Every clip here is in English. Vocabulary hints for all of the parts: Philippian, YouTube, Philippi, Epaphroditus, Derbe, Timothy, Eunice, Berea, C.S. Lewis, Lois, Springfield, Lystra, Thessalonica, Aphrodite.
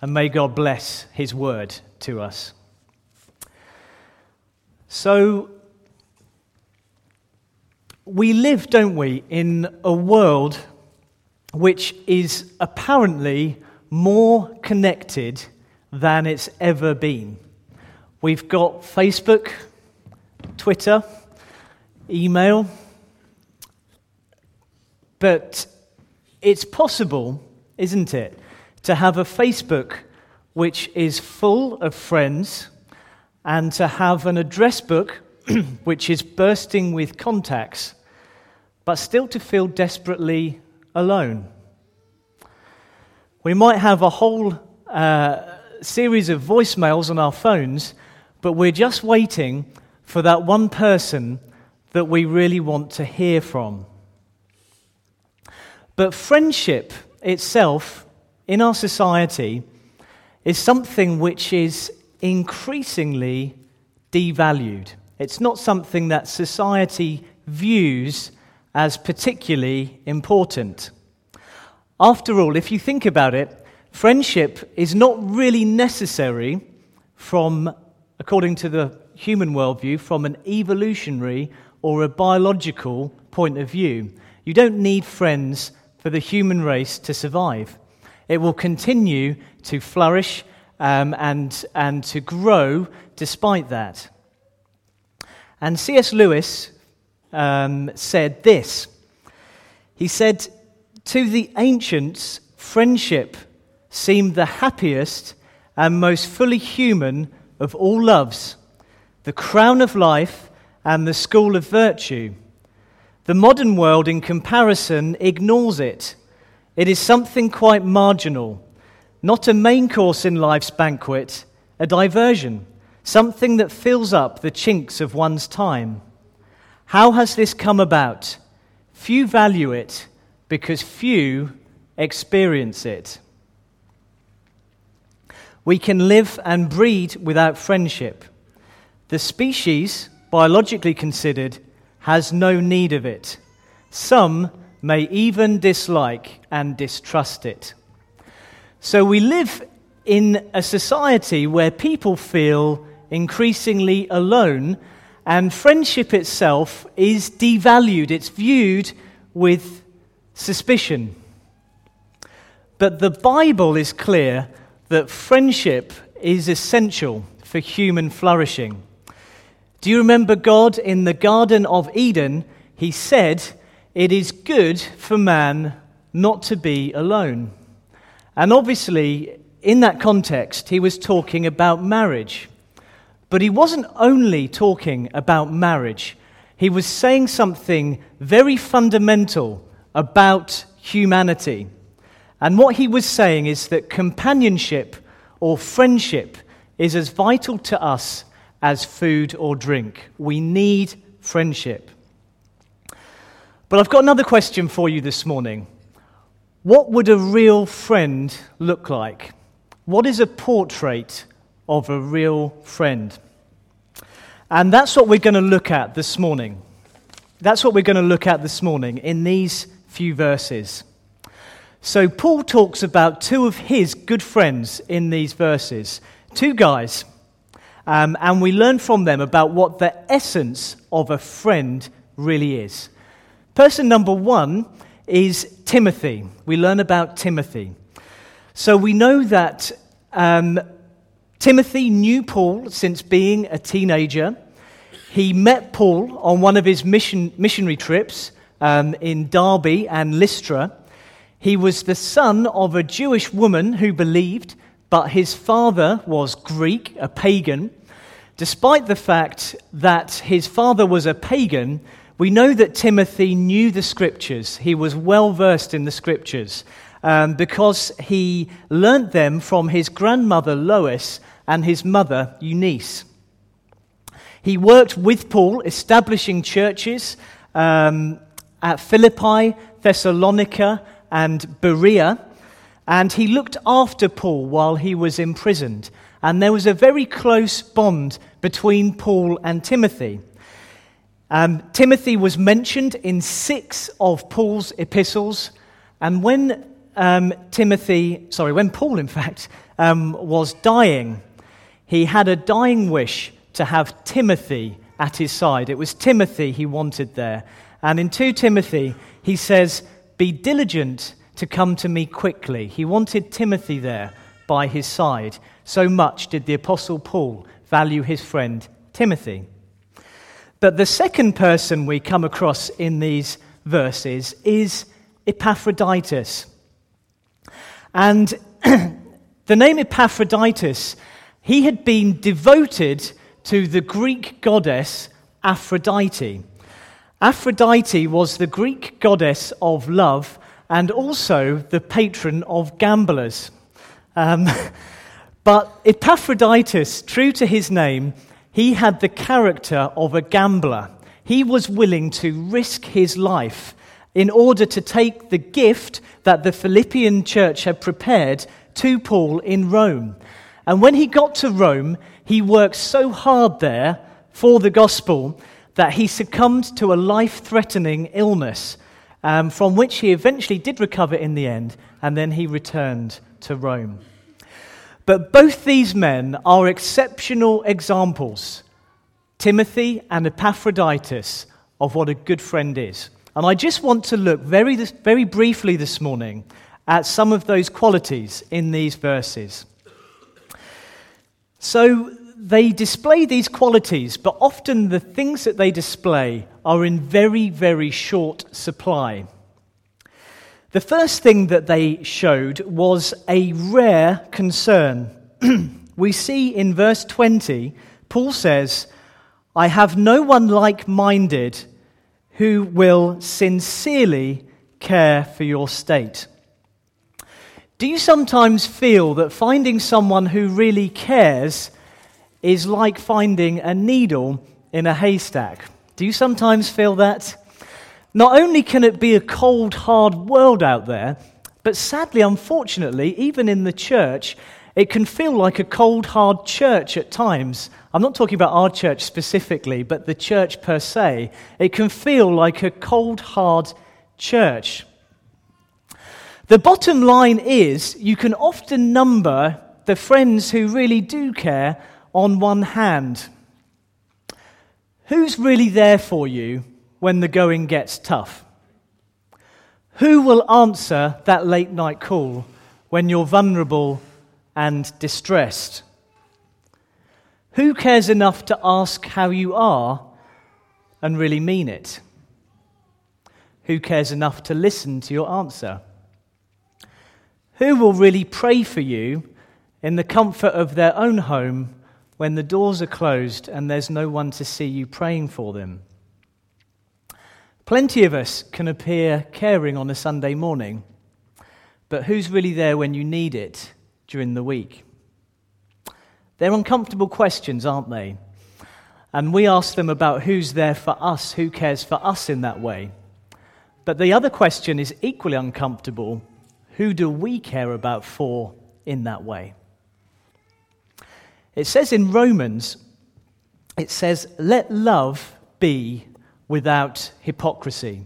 and may God bless his word to us. So, we live, don't we, in a world which is apparently more connected than it's ever been. We've got Facebook, Twitter, email, but it's possible, isn't it, to have a Facebook which is full of friends and to have an address book which is bursting with contacts, but still to feel desperately alone. We might have a whole series of voicemails on our phones, but we're just waiting for that one person that we really want to hear from. But friendship itself in our society is something which is increasingly devalued. It's not something that society views as particularly important. After all, if you think about it, friendship is not really necessary from, according to the human worldview, from an evolutionary or a biological point of view. You don't need friends for the human race to survive. It will continue to flourish and to grow despite that. And C.S. Lewis said this. He said, "To the ancients, friendship seemed the happiest and most fully human of all loves, the crown of life and the school of virtue. The modern world, in comparison, ignores it. It is something quite marginal, not a main course in life's banquet, a diversion, something that fills up the chinks of one's time. How has this come about? Few value it because few experience it." We can live and breed without friendship. The species, biologically considered, has no need of it. Some may even dislike and distrust it. So we live in a society where people feel increasingly alone, and friendship itself is devalued. It's viewed with suspicion. But the Bible is clear that friendship is essential for human flourishing. Do you remember God in the Garden of Eden? He said, "It is good for man not to be alone." And obviously, in that context, he was talking about marriage. But he wasn't only talking about marriage. He was saying something very fundamental about humanity. And what he was saying is that companionship or friendship is as vital to us as food or drink. We need friendship. But I've got another question for you this morning. What would a real friend look like? What is a portrait of a real friend? And that's what we're going to look at this morning. That's what we're going to look at this morning in these few verses. So Paul talks about two of his good friends in these verses, two guys, and we learn from them about what the essence of a friend really is. Person number one is Timothy. We learn about Timothy. So we know that Timothy knew Paul since being a teenager. He met Paul on one of his missionary trips in Derbe and Lystra. He was the son of a Jewish woman who believed, but his father was Greek, a pagan. Despite the fact that his father was a pagan, we know that Timothy knew the Scriptures. He was well versed in the Scriptures because he learnt them from his grandmother Lois and his mother Eunice. He worked with Paul, establishing churches at Philippi, Thessalonica, and Berea, and he looked after Paul while he was imprisoned. And there was a very close bond between Paul and Timothy. Timothy was mentioned in 6 of Paul's epistles, and when when Paul, in fact, was dying, he had a dying wish to have Timothy at his side. It was Timothy he wanted there. And in 2 Timothy, he says, "Be diligent to come to me quickly." He wanted Timothy there by his side. So much did the Apostle Paul value his friend Timothy. But the second person we come across in these verses is Epaphroditus. And the name Epaphroditus, he had been devoted to the Greek goddess Aphrodite. Aphrodite was the Greek goddess of love and also the patron of gamblers. But Epaphroditus, true to his name, he had the character of a gambler. He was willing to risk his life in order to take the gift that the Philippian church had prepared to Paul in Rome. And when he got to Rome, he worked so hard there for the gospel that he succumbed to a life-threatening illness, from which he eventually did recover in the end, and then he returned to Rome. But both these men are exceptional examples, Timothy and Epaphroditus, of what a good friend is. And I just want to look very briefly this morning at some of those qualities in these verses. So they display these qualities, but often the things that they display are in very, very short supply. The first thing that they showed was a rare concern. We see in verse 20, Paul says, "I have no one like-minded who will sincerely care for your state." Do you sometimes feel that finding someone who really cares is like finding a needle in a haystack? Do you sometimes feel that? Not only can it be a cold, hard world out there, but sadly, unfortunately, even in the church, it can feel like a cold, hard church at times. I'm not talking about our church specifically, but the church per se. It can feel like a cold, hard church. The bottom line is you can often number the friends who really do care on one hand. Who's really there for you when the going gets tough? Who will answer that late night call when you're vulnerable and distressed? Who cares enough to ask how you are and really mean it? Who cares enough to listen to your answer? Who will really pray for you in the comfort of their own home when the doors are closed and there's no one to see you praying for them? Plenty of us can appear caring on a Sunday morning, but who's really there when you need it during the week? They're uncomfortable questions, aren't they? And we ask them about who's there for us, who cares for us in that way. But the other question is equally uncomfortable: who do we care about for in that way? It says in Romans, it says, "Let love be without hypocrisy."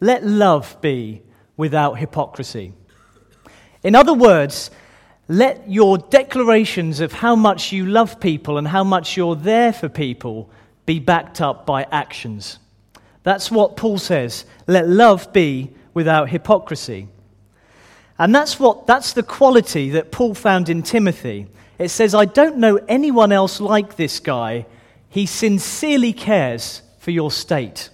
Let love be without hypocrisy. In other words, let your declarations of how much you love people and how much you're there for people be backed up by actions. That's what Paul says. Let love be without hypocrisy. And that's the quality that Paul found in Timothy. It says, "I don't know anyone else like this guy. He sincerely cares for your state."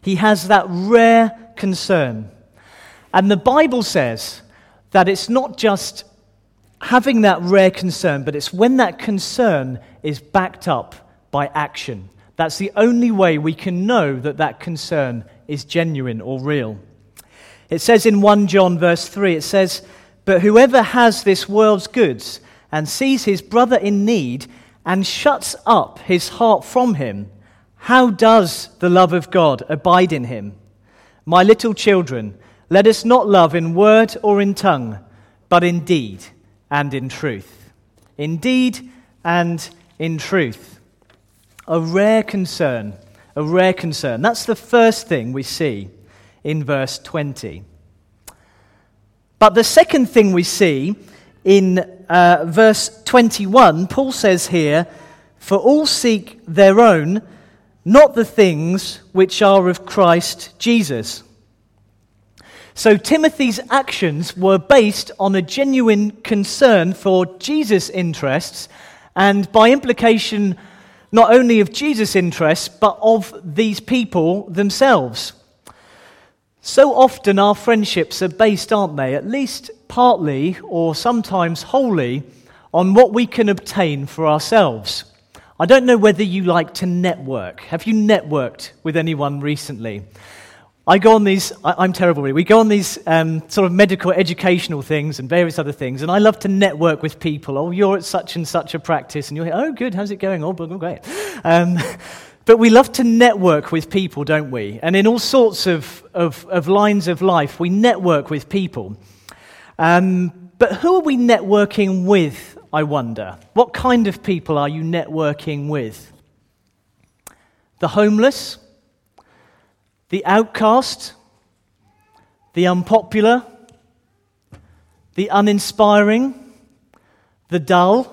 He has that rare concern. And the Bible says that it's not just having that rare concern, but it's when that concern is backed up by action. That's the only way we can know that that concern is genuine or real. It says in 1 John verse 3, it says, "But whoever has this world's goods and sees his brother in need and shuts up his heart from him, how does the love of God abide in him? My little children, let us not love in word or in tongue, but in deed and in truth." Indeed and in truth. A rare concern, a rare concern. That's the first thing we see in verse 20. But the second thing we see in verse 21, Paul says here, "For all seek their own, not the things which are of Christ Jesus." So Timothy's actions were based on a genuine concern for Jesus' interests, and by implication, not only of Jesus' interests, but of these people themselves. So often our friendships are based, aren't they, at least partly or sometimes wholly, on what we can obtain for ourselves. I don't know whether you like to network. Have you networked with anyone recently? I go on these, I'm terrible really, we go on these sort of medical educational things and various other things, and I love to network with people. Oh, you're at such and such a practice, and you're here, oh good, how's it going? Oh, great. But we love to network with people, don't we? And in all sorts of lines of life, we network with people. But who are we networking with, I wonder? What kind of people are you networking with? The homeless? The outcast, the unpopular, the uninspiring, the dull.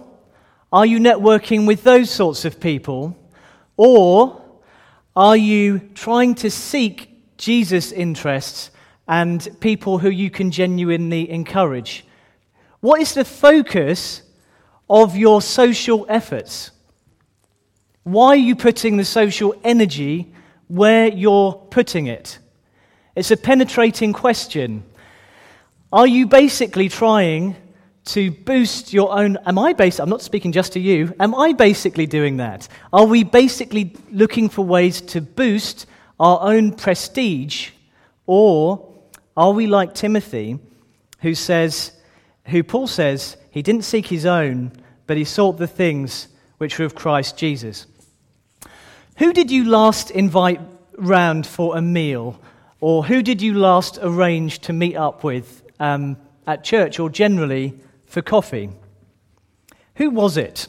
Are you networking with those sorts of people? Or are you trying to seek Jesus' interests and people who you can genuinely encourage? What is the focus of your social efforts? Why are you putting the social energy where you're putting it? It's a penetrating question. Are you basically trying to boost your own... I'm not speaking just to you. Am I basically doing that? Are we basically looking for ways to boost our own prestige? Or are we like Timothy, who Paul says, he didn't seek his own, but he sought the things which were of Christ Jesus? Who did you last invite round for a meal? Or who did you last arrange to meet up with at church or generally for coffee? Who was it?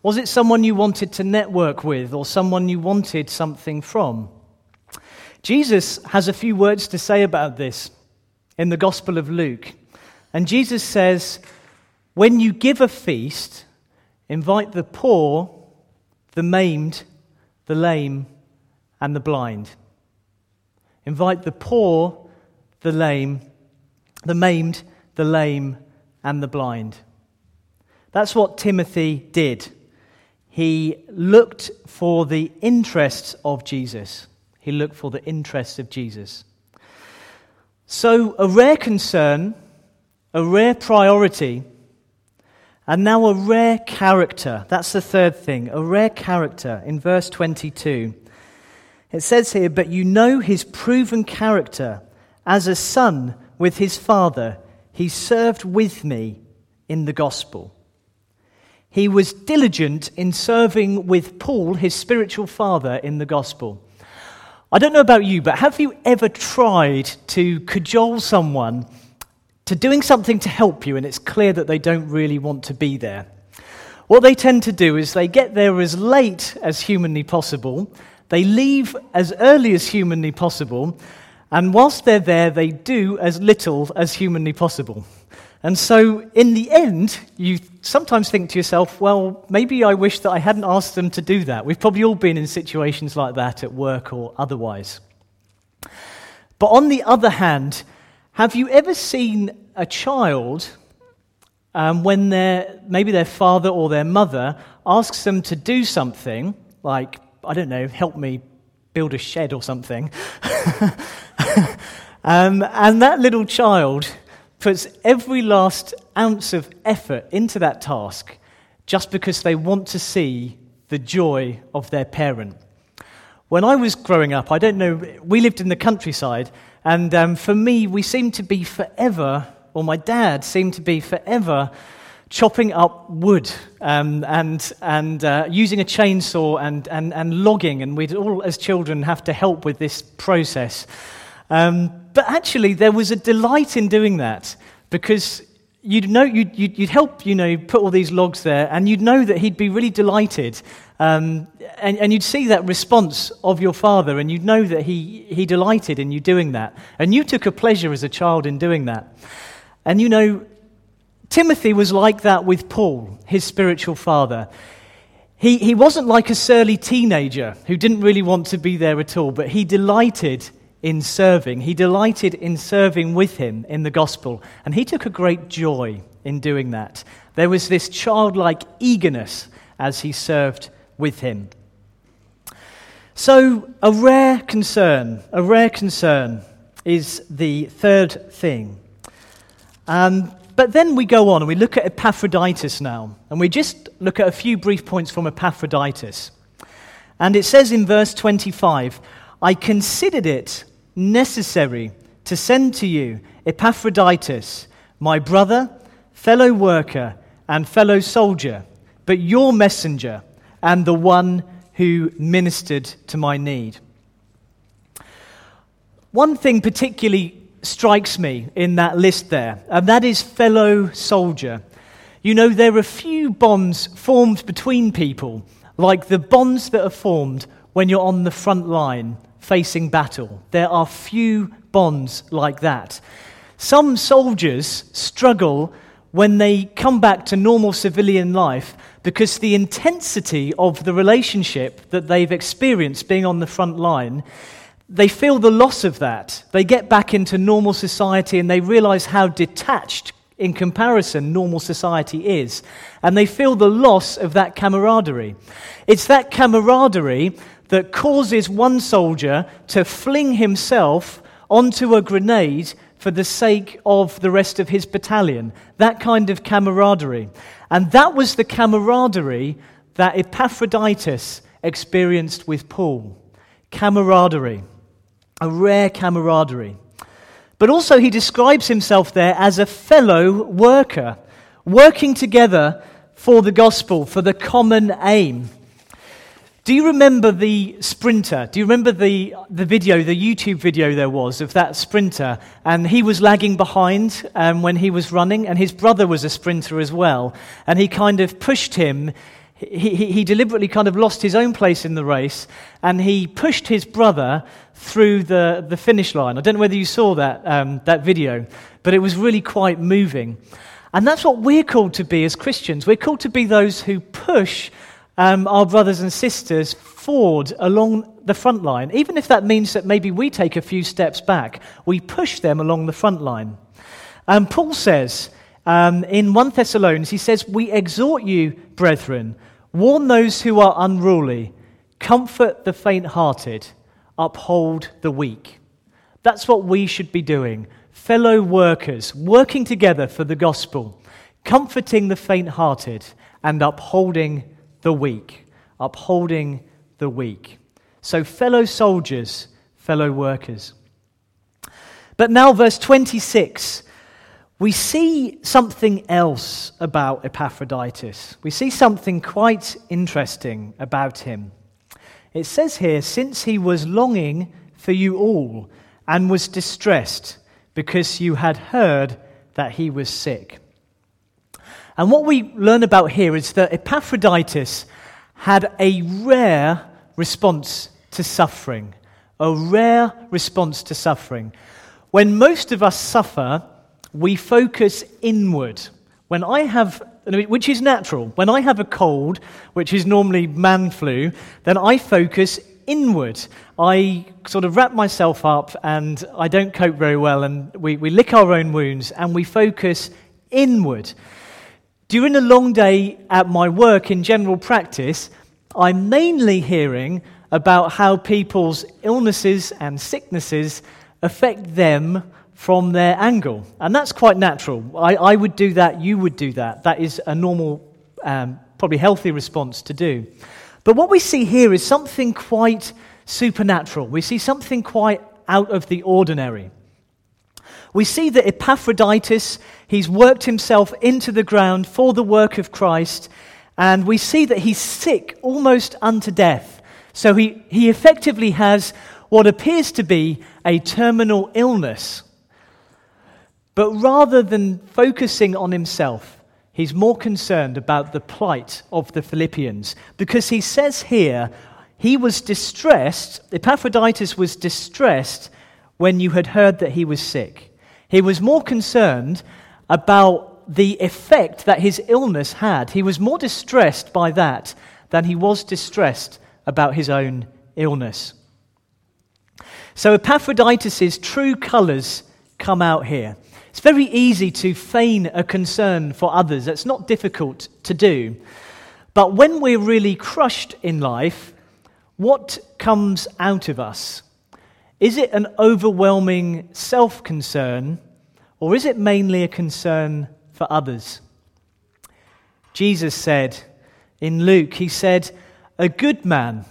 Was it someone you wanted to network with or someone you wanted something from? Jesus has a few words to say about this in the Gospel of Luke. And Jesus says, when you give a feast, invite the poor, the maimed, the lame, and the blind. Invite the poor, the maimed, the lame, and the blind. That's what Timothy did. He looked for the interests of Jesus. So a rare concern, a rare priority, and now a rare character. That's the third thing, a rare character. In verse 22, it says here, "But you know his proven character as a son with his father. He served with me in the gospel." He was diligent in serving with Paul, his spiritual father, in the gospel. I don't know about you, but have you ever tried to cajole someone to doing something to help you, and it's clear that they don't really want to be there? What they tend to do is they get there as late as humanly possible, they leave as early as humanly possible, and whilst they're there, they do as little as humanly possible. And so, in the end, you sometimes think to yourself, well, maybe I wish that I hadn't asked them to do that. We've probably all been in situations like that at work or otherwise. But on the other hand, have you ever seen a child when maybe their father or their mother asks them to do something, like, I don't know, help me build a shed or something, and that little child puts every last ounce of effort into that task just because they want to see the joy of their parent? When I was growing up, I don't know, we lived in the countryside, and for me, we seemed to be forever, or my dad seemed to be forever, chopping up wood and using a chainsaw and logging, and we'd all, as children, have to help with this process. But actually, there was a delight in doing that, because you'd help, put all these logs there, and you'd know that he'd be really delighted, and you'd see that response of your father, and you'd know that he delighted in you doing that, and you took a pleasure as a child in doing that. And you know, Timothy was like that with Paul, his spiritual father. He wasn't like a surly teenager who didn't really want to be there at all, but he delighted in serving. He delighted in serving with him in the gospel, and he took a great joy in doing that. There was this childlike eagerness as he served with him. So a rare concern is the third thing. But then we go on and we look at Epaphroditus now, and we just look at a few brief points from Epaphroditus. And it says in verse 25, "I considered it necessary to send to you Epaphroditus, my brother, fellow worker, and fellow soldier, but your messenger and the one who ministered to my need." One thing particularly strikes me in that list there, and that is fellow soldier. You know, there are few bonds formed between people like the bonds that are formed when you're on the front line facing battle. There are few bonds like that. Some soldiers struggle when they come back to normal civilian life because the intensity of the relationship that they've experienced being on the front line, they feel the loss of that. They get back into normal society and they realize how detached in comparison normal society is. And they feel the loss of that camaraderie. It's that camaraderie that causes one soldier to fling himself onto a grenade for the sake of the rest of his battalion. That kind of camaraderie. And that was the camaraderie that Epaphroditus experienced with Paul. Camaraderie. A rare camaraderie. But also he describes himself there as a fellow worker, working together for the gospel, for the common aim. Do you remember the sprinter? Do you remember the video, the YouTube video there was of that sprinter? And he was lagging behind when he was running, and his brother was a sprinter as well. And he kind of pushed him. He deliberately kind of lost his own place in the race, and he pushed his brother through the finish line. I don't know whether you saw that video, but it was really quite moving. And that's what we're called to be as Christians. We're called to be those who push our brothers and sisters forward along the front line, even if that means that maybe we take a few steps back. We push them along the front line. And Paul says in 1 Thessalonians, he says, "We exhort you, brethren, warn those who are unruly, comfort the faint-hearted, uphold the weak." That's what we should be doing, fellow workers, working together for the gospel, comforting the faint-hearted and upholding the weak, upholding the weak. So fellow soldiers, fellow workers. But now verse 26, we see something else about Epaphroditus. We see something quite interesting about him. It says here, "Since he was longing for you all and was distressed because you had heard that he was sick." And what we learn about here is that Epaphroditus had a rare response to suffering. A rare response to suffering. When most of us suffer, we focus inward. When I have, which is natural, when I have a cold, which is normally man flu, then I focus inward. I sort of wrap myself up and I don't cope very well, and we lick our own wounds and we focus inward. During a long day at my work in general practice, I'm mainly hearing about how people's illnesses and sicknesses affect them from their angle. And that's quite natural. I would do that, you would do that. That is a normal, probably healthy response to do. But what we see here is something quite supernatural. We see something quite out of the ordinary. We see that Epaphroditus, he's worked himself into the ground for the work of Christ, and we see that he's sick almost unto death. So he effectively has what appears to be a terminal illness. But rather than focusing on himself, he's more concerned about the plight of the Philippians, because he says here, he was distressed, Epaphroditus was distressed when you had heard that he was sick. He was more concerned about the effect that his illness had. He was more distressed by that than he was distressed about his own illness. So Epaphroditus' true colours come out here. It's very easy to feign a concern for others. That's not difficult to do. But when we're really crushed in life, what comes out of us? Is it an overwhelming self-concern, or is it mainly a concern for others? Jesus said in Luke, he said, a good man,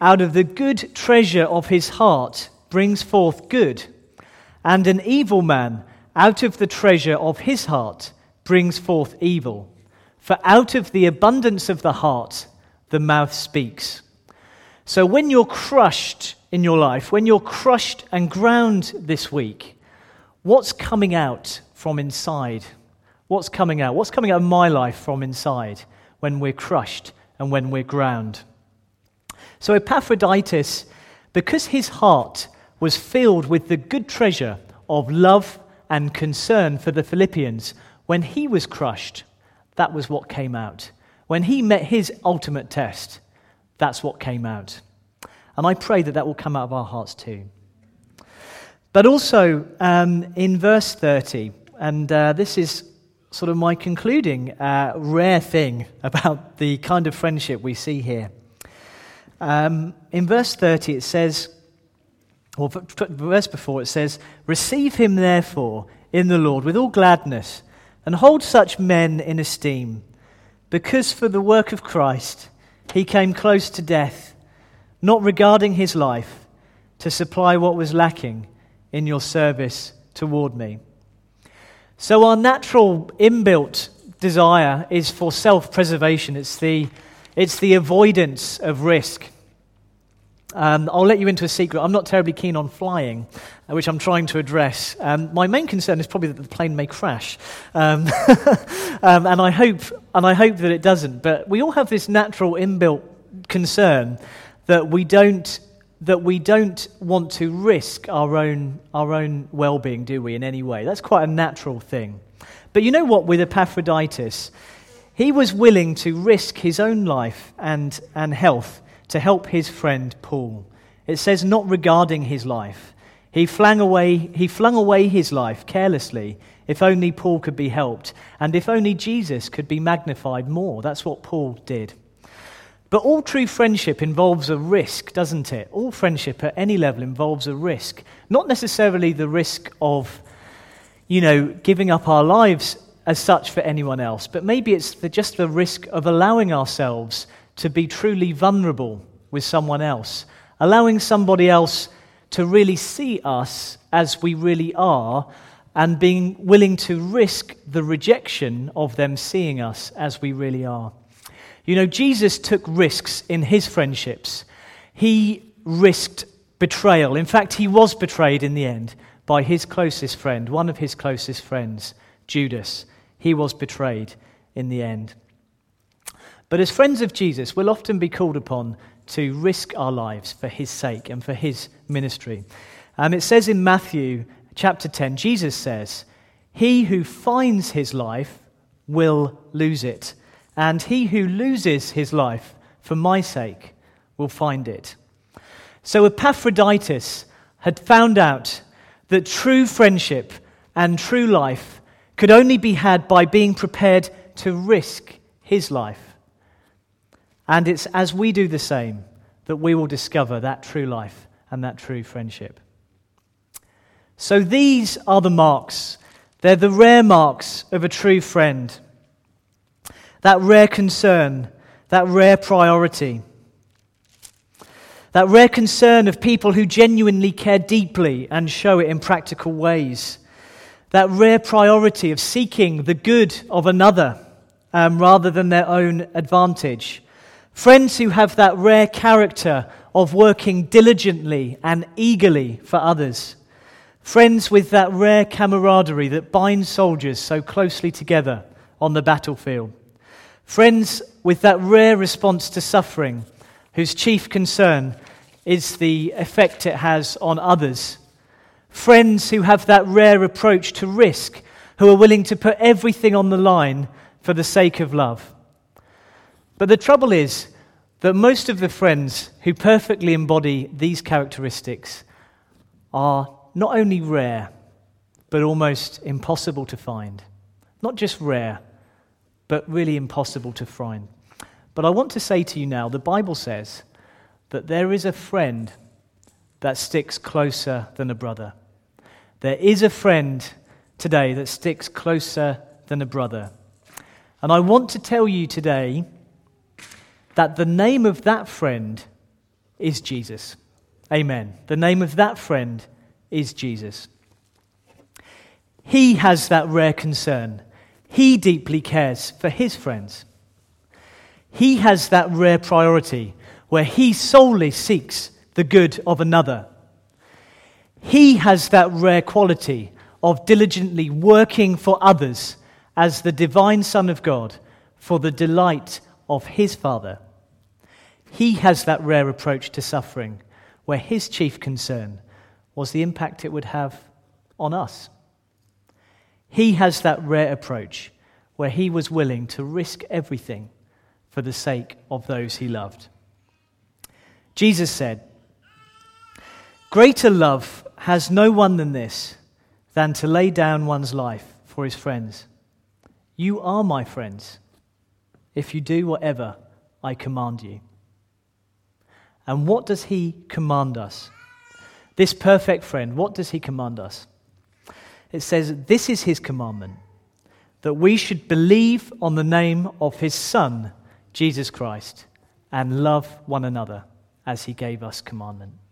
out of the good treasure of his heart brings forth good, and an evil man, out of the treasure of his heart, brings forth evil. For out of the abundance of the heart, the mouth speaks. So when you're crushed in your life, when you're crushed and ground this week, what's coming out from inside? What's coming out? What's coming out of my life from inside when we're crushed and when we're ground? So Epaphroditus, because his heart was filled with the good treasure of love and concern for the Philippians, when he was crushed, that was what came out. When he met his ultimate test, that's what came out. And I pray that that will come out of our hearts too. But also in verse 30, and this is sort of my concluding rare thing about the kind of friendship we see here. In verse 30 it says, or verse before it says, "Receive him therefore in the Lord with all gladness, and hold such men in esteem, because for the work of Christ he came close to death, not regarding his life, to supply what was lacking in your service toward me." So our natural inbuilt desire is for self-preservation. It's the avoidance of risk. I'll let you into a secret. I'm not terribly keen on flying, which I'm trying to address. My main concern is probably that the plane may crash, and I hope that it doesn't. But we all have this natural inbuilt concern that we don't want to risk our own well-being, do we? In any way, that's quite a natural thing. But you know what? With Epaphroditus, he was willing to risk his own life and health to help his friend Paul. It says, not regarding his life. He flung away his life carelessly, if only Paul could be helped, and if only Jesus could be magnified more. That's what Paul did. But all true friendship involves a risk, doesn't it? All friendship at any level involves a risk. Not necessarily the risk of, giving up our lives as such for anyone else, but maybe it's just the risk of allowing ourselves to be truly vulnerable with someone else, allowing somebody else to really see us as we really are, and being willing to risk the rejection of them seeing us as we really are. Jesus took risks in his friendships. He risked betrayal. In fact, he was betrayed in the end by his closest friend, one of his closest friends, Judas. He was betrayed in the end. But as friends of Jesus, we'll often be called upon to risk our lives for his sake and for his ministry. It says in Matthew chapter 10, Jesus says, "He who finds his life will lose it, and he who loses his life for my sake will find it." So Epaphroditus had found out that true friendship and true life could only be had by being prepared to risk his life. And it's as we do the same that we will discover that true life and that true friendship. So these are the marks. They're the rare marks of a true friend. That rare concern, that rare priority, that rare concern of people who genuinely care deeply and show it in practical ways. That rare priority of seeking the good of another rather than their own advantage. Friends who have that rare character of working diligently and eagerly for others. Friends with that rare camaraderie that binds soldiers so closely together on the battlefield. Friends with that rare response to suffering, whose chief concern is the effect it has on others. Friends who have that rare approach to risk, who are willing to put everything on the line for the sake of love. But the trouble is that most of the friends who perfectly embody these characteristics are not only rare, but almost impossible to find. Not just rare, but really impossible to find. But I want to say to you now, the Bible says that there is a friend that sticks closer than a brother. There is a friend today that sticks closer than a brother. And I want to tell you today that the name of that friend is Jesus. Amen. The name of that friend is Jesus. He has that rare concern. He deeply cares for his friends. He has that rare priority where he solely seeks the good of another. He has that rare quality of diligently working for others as the divine Son of God for the delight of his Father. He has that rare approach to suffering where his chief concern was the impact it would have on us. He has that rare approach where he was willing to risk everything for the sake of those he loved. Jesus said, "Greater love has no one than this, than to lay down one's life for his friends. You are my friends, if you do whatever I command you." And what does he command us? This perfect friend, what does he command us? It says, this is his commandment, that we should believe on the name of his Son, Jesus Christ, and love one another as he gave us commandment.